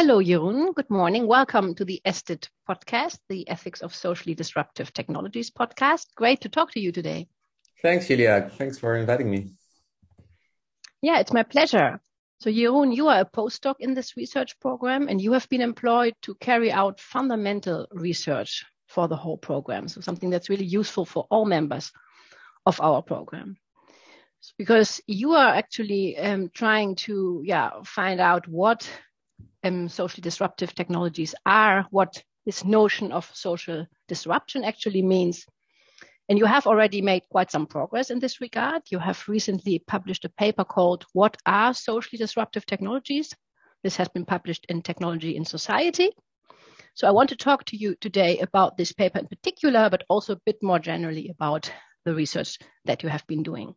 Hello, Jeroen. Good morning. Welcome to the ESTID podcast, the Ethics of Socially Disruptive Technologies podcast. Great to talk to you today. Thanks, Julia. Thanks for inviting me. Yeah, it's my pleasure. So, Jeroen, you are a postdoc in this research program, and you have been employed to carry out fundamental research for the whole program. So something that's really useful for all members of our program. Because you are actually trying to find out what socially disruptive technologies are, what this notion of social disruption actually means. And you have already made quite some progress in this regard. You have recently published a paper called What Are Socially Disruptive Technologies? This has been published in Technology in Society. So I want to talk to you today about this paper in particular, but also a bit more generally about the research that you have been doing.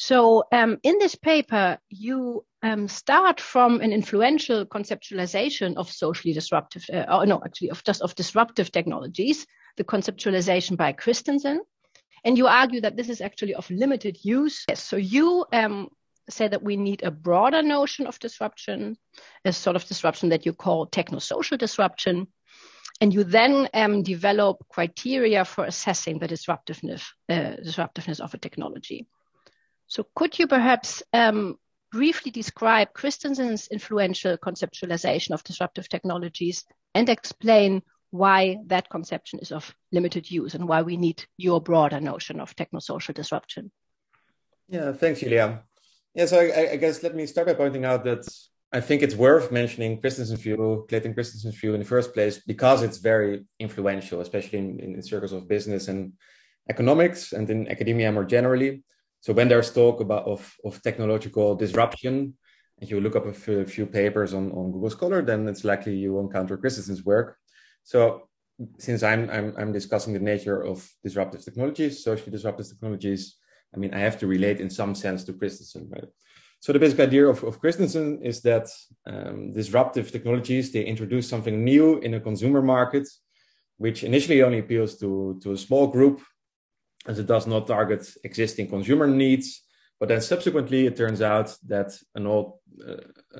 So in this paper, you start from an influential conceptualization of socially disruptive, of disruptive technologies, the conceptualization by Christensen, and you argue that this is actually of limited use. Yes, so you say that we need a broader notion of disruption, a sort of disruption that you call technosocial disruption, and you then develop criteria for assessing the disruptiveness of a technology. So could you perhaps briefly describe Christensen's influential conceptualization of disruptive technologies and explain why that conception is of limited use and why we need your broader notion of technosocial disruption? Yeah, thanks, Julia. Yeah, so I guess let me start by pointing out that I think it's worth mentioning Clayton Christensen's view in the first place, because it's very influential, especially in circles of business and economics and in academia more generally. So when there's talk of technological disruption, and you look up a few papers on Google Scholar, then it's likely you will encounter Christensen's work. So since I'm discussing the nature of disruptive technologies, socially disruptive technologies, I mean, I have to relate in some sense to Christensen, right? So the basic idea of Christensen is that disruptive technologies, they introduce something new in a consumer market, which initially only appeals to a small group, as it does not target existing consumer needs. But then subsequently, it turns out that an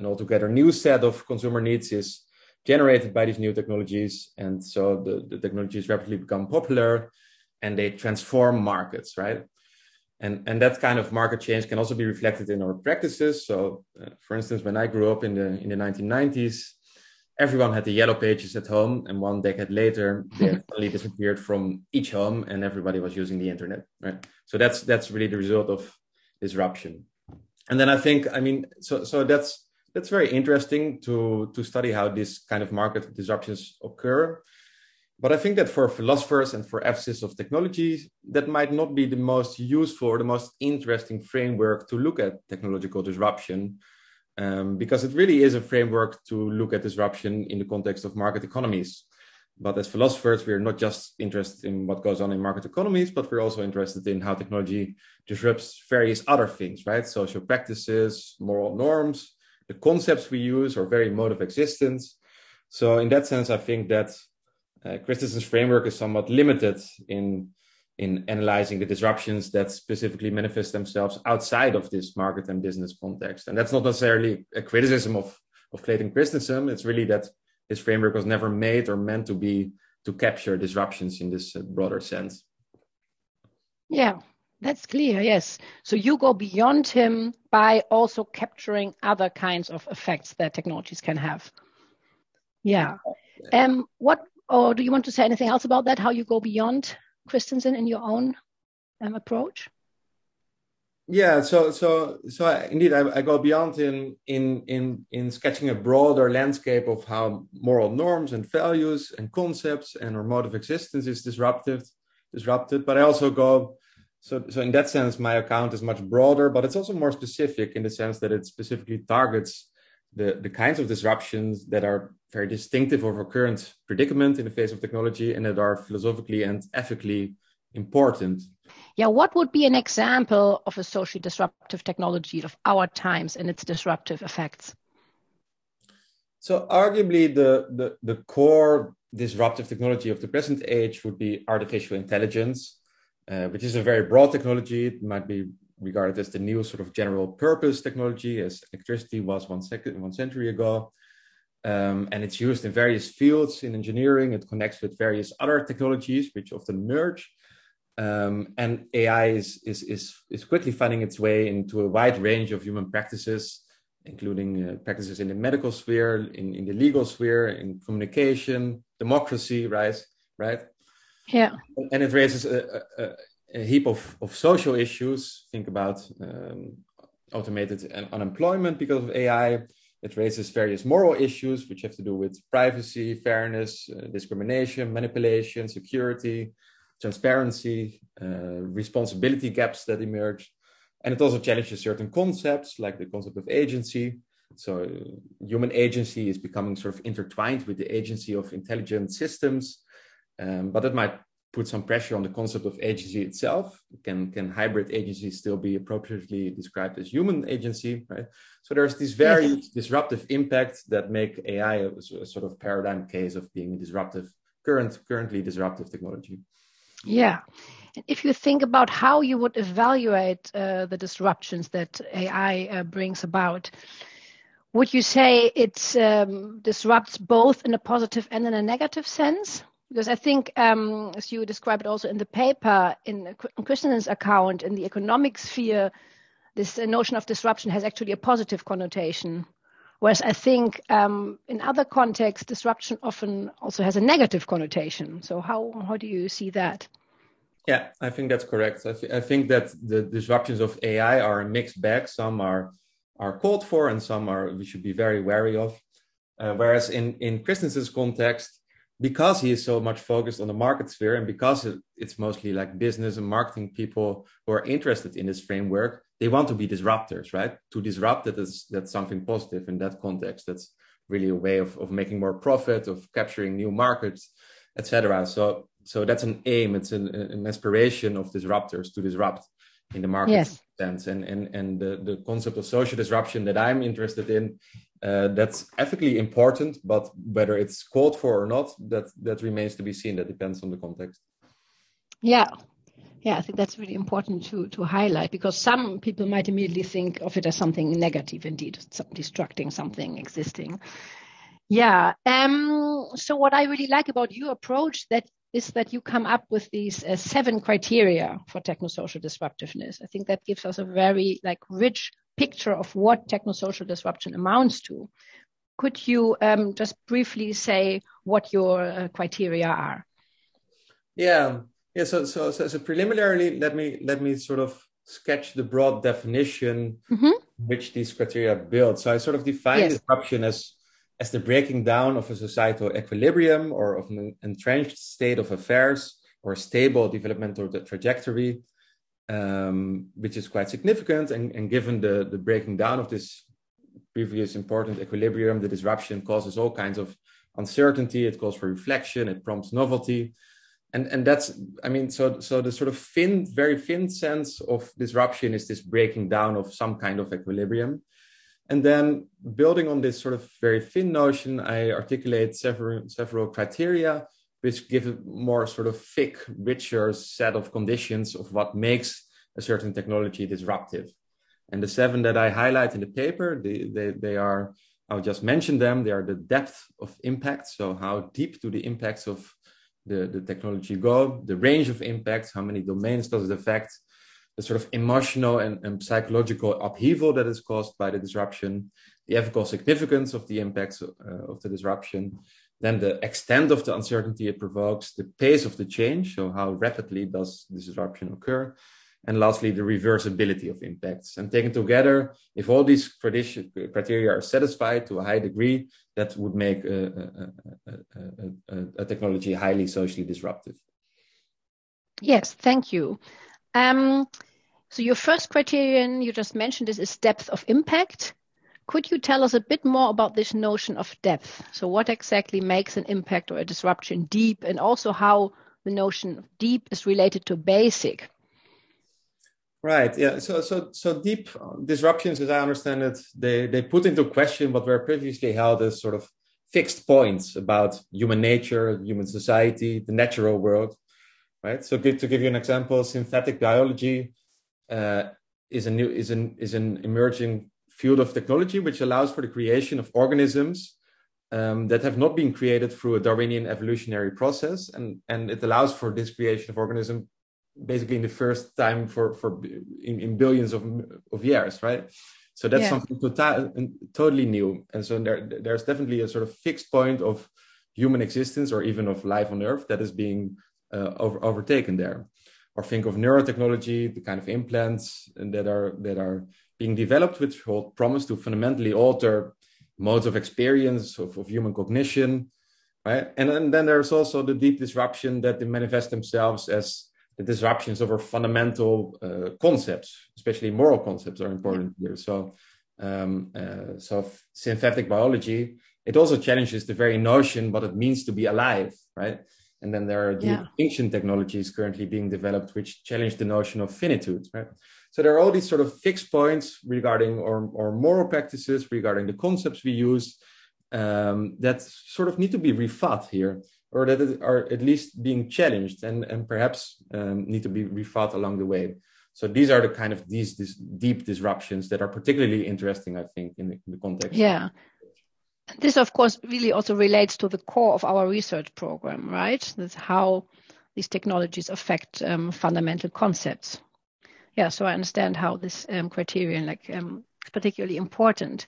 altogether new set of consumer needs is generated by these new technologies. And so the technologies rapidly become popular and they transform markets, right? And that kind of market change can also be reflected in our practices. So for instance, when I grew up in the 1990s, everyone had the yellow pages at home, and one decade later, they suddenly disappeared from each home, and everybody was using the internet, right? So that's really the result of disruption. And then I think, so that's very interesting to study how this kind of market disruptions occur. But I think that for philosophers and for ethicists of technology, that might not be the most useful or the most interesting framework to look at technological disruption. Because it really is a framework to look at disruption in the context of market economies. But as philosophers, we're not just interested in what goes on in market economies, but we're also interested in how technology disrupts various other things, right? Social practices, moral norms, the concepts we use, or very mode of existence. So in that sense, I think that Christensen's framework is somewhat limited in analyzing the disruptions that specifically manifest themselves outside of this market and business context. And that's not necessarily a criticism of Clayton Christensen. It's really that his framework was never made or meant to capture disruptions in this broader sense. Yeah, that's clear, yes. So you go beyond him by also capturing other kinds of effects that technologies can have. Yeah. Or do you want to say anything else about that, how you go beyond Christensen in your own approach? Yeah, I go beyond in sketching a broader landscape of how moral norms and values and concepts and our mode of existence is disrupted. But I also go, so in that sense, my account is much broader, but it's also more specific in the sense that it specifically targets the kinds of disruptions that are very distinctive of our current predicament in the face of technology and that are philosophically and ethically important. Yeah, what would be an example of a socially disruptive technology of our times and its disruptive effects? So arguably the core disruptive technology of the present age would be artificial intelligence, which is a very broad technology. It might be regarded as the new sort of general purpose technology, as electricity was one century ago. And it's used in various fields in engineering. It connects with various other technologies, which often merge. And AI is quickly finding its way into a wide range of human practices, including practices in the medical sphere, in the legal sphere, in communication, democracy, right? Yeah. And it raises a heap of social issues. Think about automated unemployment because of AI. It raises various moral issues, which have to do with privacy, fairness, discrimination, manipulation, security, transparency, responsibility gaps that emerge. And it also challenges certain concepts like the concept of agency. So human agency is becoming sort of intertwined with the agency of intelligent systems, but it might put some pressure on the concept of agency itself. Can hybrid agency still be appropriately described as human agency, right? So there's these very disruptive impacts that make AI a sort of paradigm case of being a disruptive, currently disruptive technology. Yeah. And if you think about how you would evaluate the disruptions that AI brings about, would you say it disrupts both in a positive and in a negative sense? Because I think, as you described also in the paper, in Christensen's account, in the economic sphere, this notion of disruption has actually a positive connotation. Whereas I think in other contexts, disruption often also has a negative connotation. So how do you see that? Yeah, I think that's correct. I think that the disruptions of AI are a mixed bag. Some are called for and some we should be very wary of. Whereas in Christensen's context, because he is so much focused on the market sphere and because it's mostly like business and marketing people who are interested in this framework, they want to be disruptors, right? To disrupt it is, that's something positive in that context. That's really a way of making more profit, of capturing new markets, etc. So that's an aim. It's an aspiration of disruptors to disrupt in the market sense. And the concept of social disruption that I'm interested in, that's ethically important, but whether it's called for or not, that remains to be seen. That depends on the context. Yeah, I think that's really important to highlight, because some people might immediately think of it as something negative, indeed, destructing something existing. Yeah. So what I really like about your approach is that you come up with these 7 criteria for technosocial disruptiveness. I think that gives us a very rich picture of what technosocial disruption amounts to. Could you just briefly say what your criteria are? Yeah. So preliminarily, let me sort of sketch the broad definition which these criteria build. So I sort of define disruption as the breaking down of a societal equilibrium or of an entrenched state of affairs or a stable developmental trajectory, which is quite significant. And given the breaking down of this previous important equilibrium, the disruption causes all kinds of uncertainty. It calls for reflection. It prompts novelty. And that's, I mean, so the sort of very thin sense of disruption is this breaking down of some kind of equilibrium. And then building on this sort of very thin notion, I articulate several criteria, which give a more sort of thick, richer set of conditions of what makes a certain technology disruptive. And the 7 that I highlight in the paper, they are, I'll just mention them, they are the depth of impact. So how deep do the impacts of the technology go? The range of impacts, how many domains does it affect? The sort of emotional and psychological upheaval that is caused by the disruption, the ethical significance of the impacts of the disruption, then the extent of the uncertainty it provokes, the pace of the change, so how rapidly does this disruption occur, and lastly, the reversibility of impacts. And taken together, if all these criteria are satisfied to a high degree, that would make a technology highly socially disruptive. Yes, thank you. So your first criterion you just mentioned is depth of impact. Could you tell us a bit more about this notion of depth? So what exactly makes an impact or a disruption deep, and also how the notion of deep is related to basic? Right. Yeah. So deep disruptions, as I understand it, they put into question what were previously held as sort of fixed points about human nature, human society, the natural world. Right. So to give you an example, synthetic biology is an emerging field of technology which allows for the creation of organisms that have not been created through a Darwinian evolutionary process. And it allows for this creation of organism basically in the first time in billions of years, right? So that's something totally new. And so there's definitely a sort of fixed point of human existence or even of life on Earth that is being overtaken there. Or think of neurotechnology, the kind of implants that are being developed, which hold promise to fundamentally alter modes of experience of human cognition, right? And then there's also the deep disruption that they manifest themselves as the disruptions of our fundamental concepts, especially moral concepts, are important here. So, so synthetic biology, it also challenges the very notion what it means to be alive, right? And then there are extinction technologies currently being developed, which challenge the notion of finitude, right? So there are all these sort of fixed points regarding our moral practices, regarding the concepts we use, that sort of need to be refought here, or that are at least being challenged and perhaps need to be refought along the way. So these are the kind of these deep disruptions that are particularly interesting, I think, in the context. Yeah. This, of course, really also relates to the core of our research program, right? That's how these technologies affect fundamental concepts. Yeah, so I understand how this criterion is particularly important.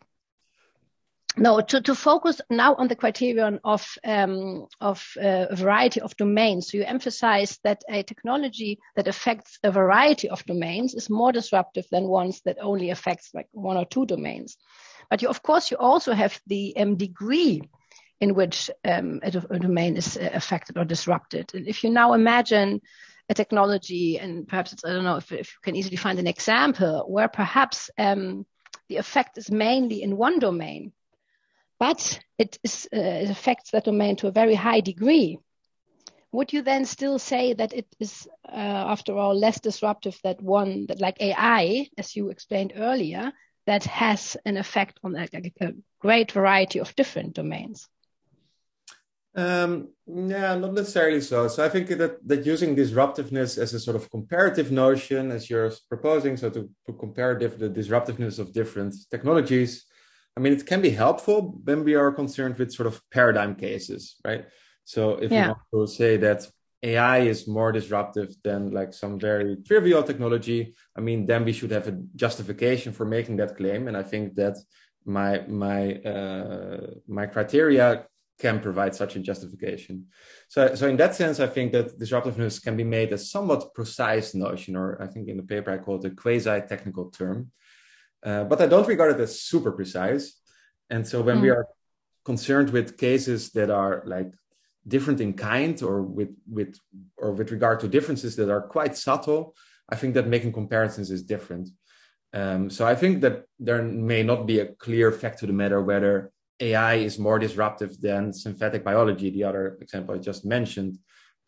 No, to focus now on the criterion of a variety of domains. So you emphasize that a technology that affects a variety of domains is more disruptive than ones that only affects like one or two domains. But you also have the degree in which a domain is affected or disrupted. And if you now imagine a technology, and perhaps it's, I don't know if you can easily find an example where perhaps the effect is mainly in one domain, but it affects that domain to a very high degree. Would you then still say that it is, after all, less disruptive than one that, like AI, as you explained earlier, that has an effect on a great variety of different domains? Yeah, not necessarily so. So I think that using disruptiveness as a sort of comparative notion, as you're proposing, so to compare the disruptiveness of different technologies, I mean, it can be helpful when we are concerned with sort of paradigm cases, right? So if you want to say that AI is more disruptive than like some very trivial technology, I mean, then we should have a justification for making that claim. And I think that my criteria can provide such a justification. So in that sense, I think that disruptiveness can be made a somewhat precise notion, or I think in the paper I call it a quasi-technical term. But I don't regard it as super precise. And so when we are concerned with cases that are like different in kind or with regard to differences that are quite subtle, I think that making comparisons is different. So I think that there may not be a clear fact to the matter whether AI is more disruptive than synthetic biology, the other example I just mentioned.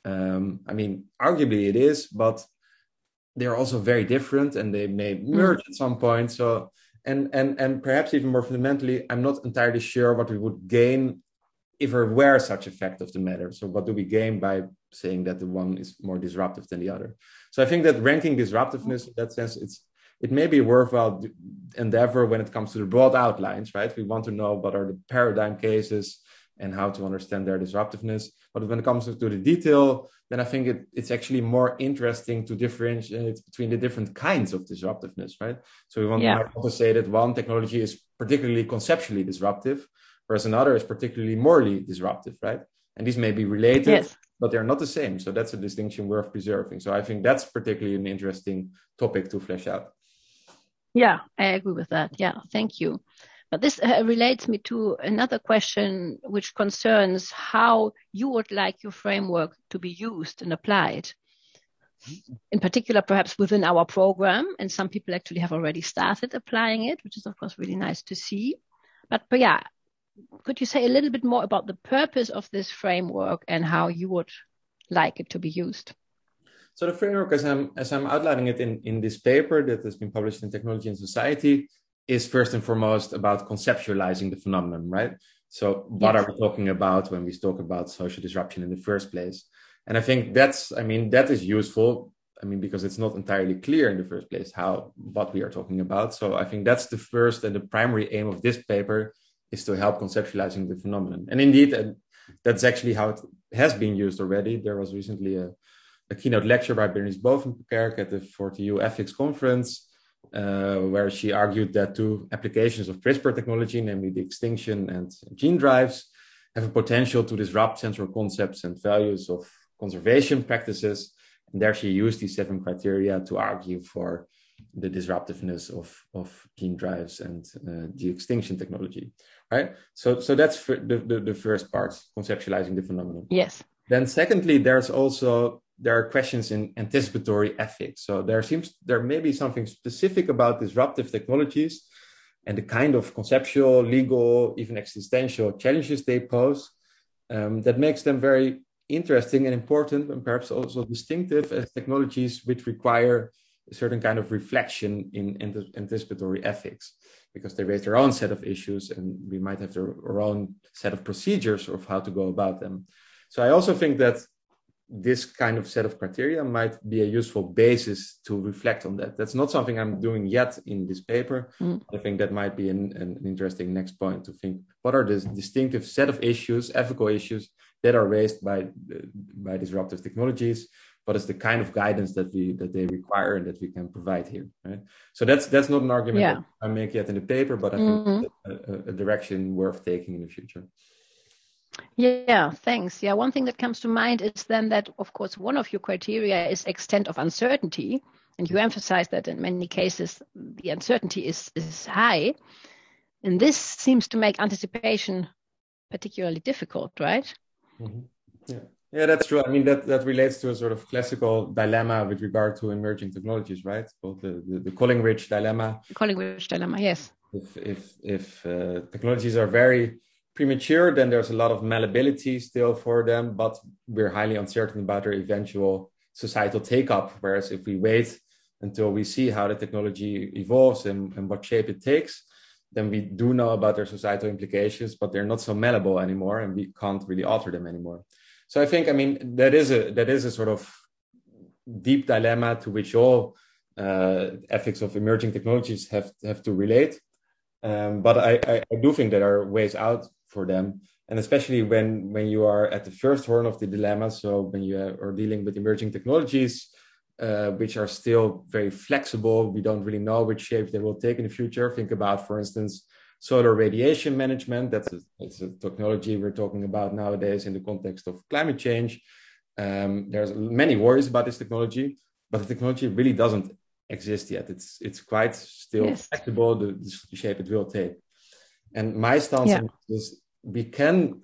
I mean, arguably it is, but they're also very different and they may merge at some point. So, and perhaps even more fundamentally, I'm not entirely sure what we would gain if there were such a fact of the matter. So what do we gain by saying that the one is more disruptive than the other? So I think that ranking disruptiveness in that sense, it may be a worthwhile endeavor when it comes to the broad outlines, right? We want to know what are the paradigm cases and how to understand their disruptiveness. But when it comes to the detail, then I think it's actually more interesting to differentiate between the different kinds of disruptiveness, right? So we want to say that one technology is particularly conceptually disruptive, whereas another is particularly morally disruptive, right? And these may be related, but they're not the same. So that's a distinction worth preserving. So I think that's particularly an interesting topic to flesh out. Yeah, I agree with that. Yeah, thank you. But this relates me to another question, which concerns how you would like your framework to be used and applied. In particular, perhaps within our program, and some people actually have already started applying it, which is, of course, really nice to see. But yeah, could you say a little bit more about the purpose of this framework and how you would like it to be used? So the framework, as I'm outlining it in this paper that has been published in Technology and Society, is first and foremost about conceptualizing the phenomenon, right? So what are we talking about when we talk about social disruption in the first place? And I think that is useful, because it's not entirely clear in the first place what we are talking about. So I think that's the first and the primary aim of this paper, is to help conceptualizing the phenomenon. And indeed, that's actually how it has been used already. There was recently a keynote lecture by Bernice Bovenkerk at the 4TU Ethics Conference, where she argued that two applications of CRISPR technology, namely the extinction and gene drives, have a potential to disrupt central concepts and values of conservation practices. And there she used these 7 criteria to argue for the disruptiveness of gene drives and the extinction technology, right? So that's the first part, conceptualizing the phenomenon. Yes. Then secondly, there are questions in anticipatory ethics. So there may be something specific about disruptive technologies and the kind of conceptual, legal, even existential challenges they pose that makes them very interesting and important, and perhaps also distinctive as technologies which require a certain kind of reflection in anticipatory ethics, because they raise their own set of issues and we might have our own set of procedures of how to go about them. So I also think that this kind of set of criteria might be a useful basis to reflect on that. That's not something I'm doing yet in this paper. I think that might be an interesting next point, to think what are the distinctive set of issues, ethical issues, that are raised by disruptive technologies. What is the kind of guidance that they require and that we can provide here, right? So that's not an argument that I make yet in the paper, but I think that's a direction worth taking in the future. Yeah, thanks. Yeah, one thing that comes to mind is then that, of course, one of your criteria is extent of uncertainty, and you emphasize that in many cases the uncertainty is high, and this seems to make anticipation particularly difficult, right? Yeah, that's true. I mean, that relates to a sort of classical dilemma with regard to emerging technologies, right? Called the Collingridge dilemma. The Collingridge dilemma, yes. If technologies are very premature, then there's a lot of malleability still for them, but we're highly uncertain about their eventual societal take-up. Whereas if we wait until we see how the technology evolves and what shape it takes, then we do know about their societal implications, but they're not so malleable anymore and we can't really alter them anymore. So I think, I mean, that is a sort of deep dilemma to which all ethics of emerging technologies have to relate. But I do think there are ways out for them. And especially when you are at the first horn of the dilemma, so when you are dealing with emerging technologies, which are still very flexible, we don't really know which shape they will take in the future. Think about, for instance, solar radiation management. It's a technology we're talking about nowadays in the context of climate change. There's many worries about this technology, but the technology really doesn't exist yet. It's quite still flexible, the shape it will take. And my stance on this is we can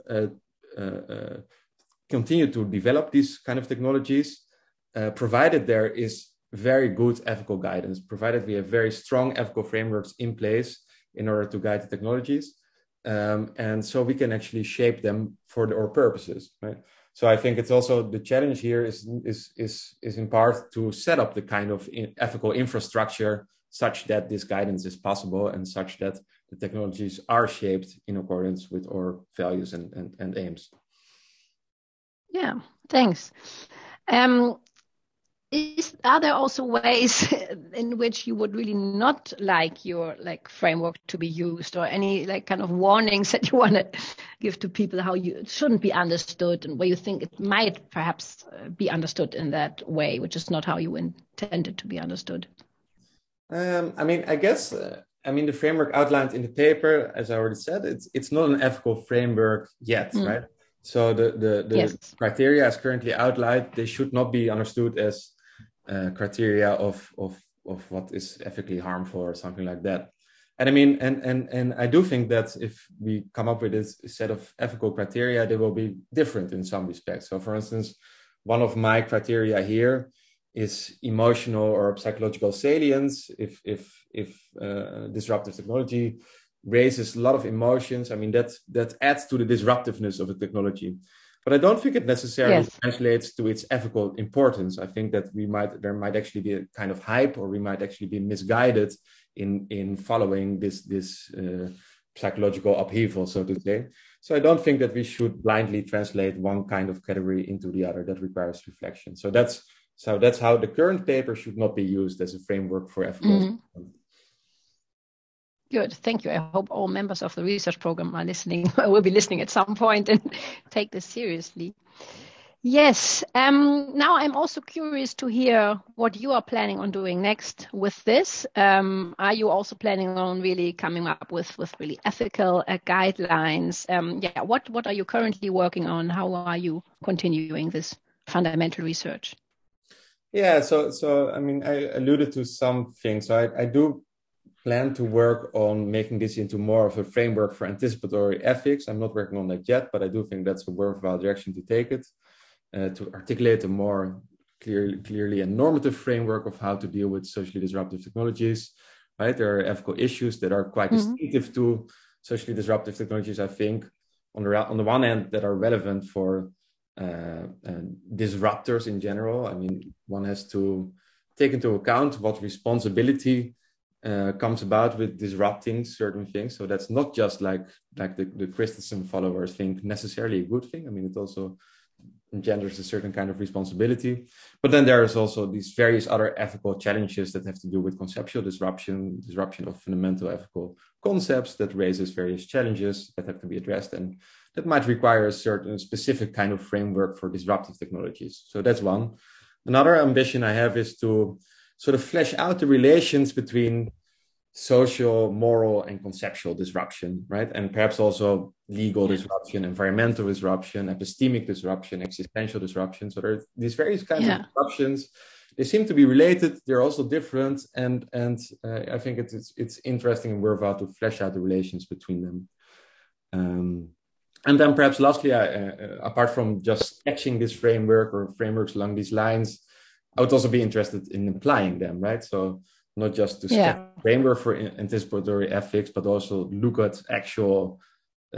continue to develop these kind of technologies, provided there is very good ethical guidance, provided we have very strong ethical frameworks in place in order to guide the technologies. And so we can actually shape them for our purposes, right? So I think it's also the challenge here is in part to set up the kind of ethical infrastructure such that this guidance is possible and such that the technologies are shaped in accordance with our values and aims. Yeah, thanks. Are there also ways in which you would really not like your framework to be used, or any kind of warnings that you want to give to people how it shouldn't be understood, and where you think it might perhaps be understood in that way, which is not how you intended to be understood? I mean, the framework outlined in the paper, as I already said, it's not an ethical framework yet, right? So the criteria as currently outlined, they should not be understood as criteria of what is ethically harmful or something like that. And I mean, and I do think that if we come up with this set of ethical criteria, they will be different in some respects. So for instance, one of my criteria here is emotional or psychological salience. If disruptive technology raises a lot of emotions, I mean, that adds to the disruptiveness of the technology. But I don't think it necessarily translates to its ethical importance. I think that there might actually be a kind of hype, or we might actually be misguided in following this psychological upheaval, so to say. So I don't think that we should blindly translate one kind of category into the other. That requires reflection. So that's how the current paper should not be used as a framework for ethical. Good. Thank you. I hope all members of the research program are listening, will be listening at some point and take this seriously. Yes. Now I'm also curious to hear what you are planning on doing next with this. Are you also planning on really coming up with really ethical guidelines? What are you currently working on? How are you continuing this fundamental research? Yeah. So I mean, I alluded to some things. So I do plan to work on making this into more of a framework for anticipatory ethics. I'm not working on that yet, but I do think that's a worthwhile direction to take it, to articulate a more clearly a normative framework of how to deal with socially disruptive technologies, right? There are ethical issues that are quite distinctive to socially disruptive technologies, I think, on the one hand, that are relevant for disruptors in general. I mean, one has to take into account what responsibility comes about with disrupting certain things. So that's not just like the Christensen followers think necessarily a good thing. I mean, it also engenders a certain kind of responsibility. But then there's also these various other ethical challenges that have to do with conceptual disruption of fundamental ethical concepts that raises various challenges that have to be addressed. And that might require a certain specific kind of framework for disruptive technologies. So that's one. Another ambition I have is to sort of flesh out the relations between social, moral, and conceptual disruption, right? And perhaps also legal disruption, environmental disruption, epistemic disruption, existential disruption. So there are these various kinds of disruptions. They seem to be related. They're also different. And I think it's interesting and worthwhile to flesh out the relations between them. And then perhaps lastly, I apart from just sketching this framework or frameworks along these lines, I would also be interested in applying them, right? So not just to set a framework for anticipatory ethics, but also look at actual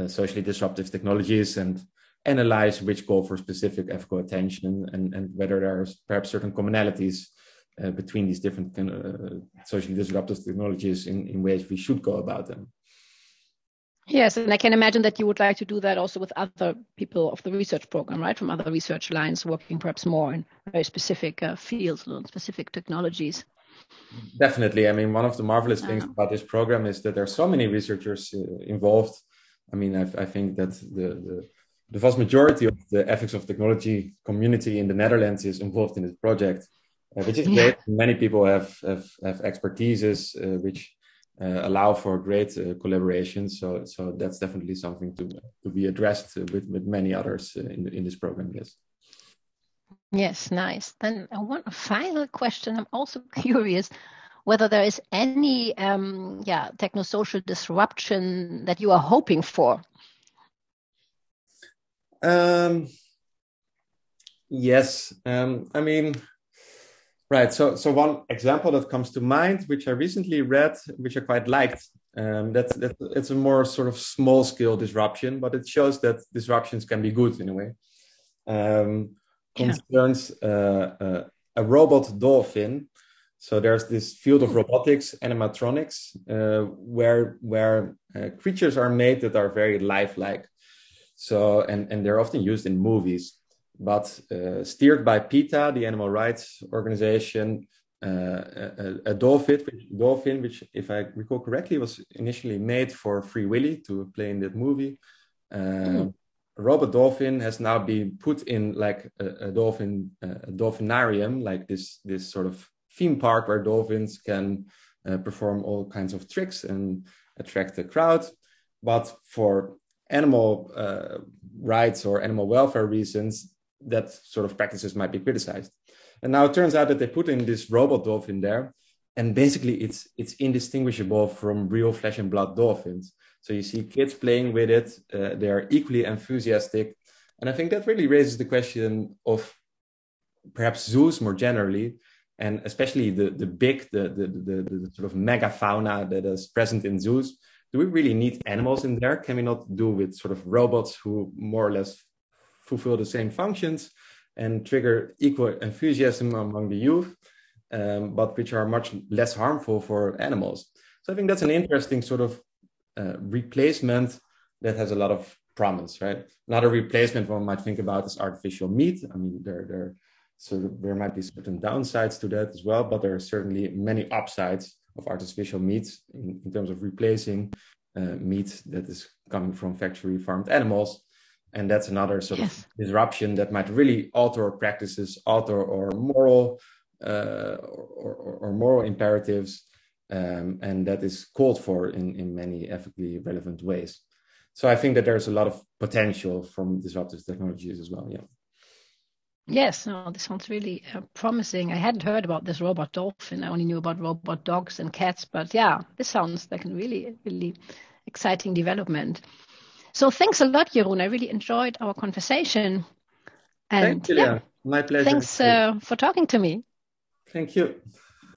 socially disruptive technologies and analyze which call for specific ethical attention and whether there are perhaps certain commonalities between these different socially disruptive technologies in ways we should go about them. Yes, and I can imagine that you would like to do that also with other people of the research program, right? From other research lines working perhaps more in very specific fields and specific technologies. Definitely. I mean, one of the marvelous things about this program is that there are so many researchers involved. I mean, I think that the vast majority of the ethics of technology community in the Netherlands is involved in this project, which is great. Many people have expertises which allow for great collaboration. So that's definitely something to be addressed with many others in this program, yes. Yes, nice. Then one final question. I'm also curious whether there is any technosocial disruption that you are hoping for. Yes. I mean... Right. So one example that comes to mind, which I recently read, which I quite liked, that it's a more sort of small scale disruption, but it shows that disruptions can be good in a way. Concerns a robot dolphin. So there's this field of robotics, animatronics, where creatures are made that are very lifelike. So and they're often used in movies. But steered by PETA, the animal rights organization, a dolphin, which, if I recall correctly, was initially made for Free Willy to play in that movie. A robot dolphin has now been put in like a dolphinarium, like this sort of theme park where dolphins can perform all kinds of tricks and attract the crowd. But for animal rights or animal welfare reasons, that sort of practices might be criticized. And now it turns out that they put in this robot dolphin there, and basically it's indistinguishable from real flesh and blood dolphins. So you see kids playing with it, they are equally enthusiastic. And I think that really raises the question of perhaps zoos more generally, and especially the sort of megafauna that is present in zoos. Do we really need animals in there? Can we not do with sort of robots who more or less fulfill the same functions and trigger equal enthusiasm among the youth, but which are much less harmful for animals? So I think that's an interesting sort of replacement that has a lot of promise, right? Another replacement one might think about is artificial meat. I mean, there might be certain downsides to that as well, but there are certainly many upsides of artificial meat in terms of replacing meat that is coming from factory farmed animals. And that's another sort of disruption that might really alter our practices, alter our moral or moral imperatives. And that is called for in many ethically relevant ways. So I think that there's a lot of potential from disruptive technologies as well. Yeah. Yes, no, this sounds really promising. I hadn't heard about this robot dolphin. I only knew about robot dogs and cats. But yeah, this sounds like a really, really exciting development. So thanks a lot, Jeroen. I really enjoyed our conversation. And thank you, yeah, my pleasure. Thanks for talking to me. Thank you.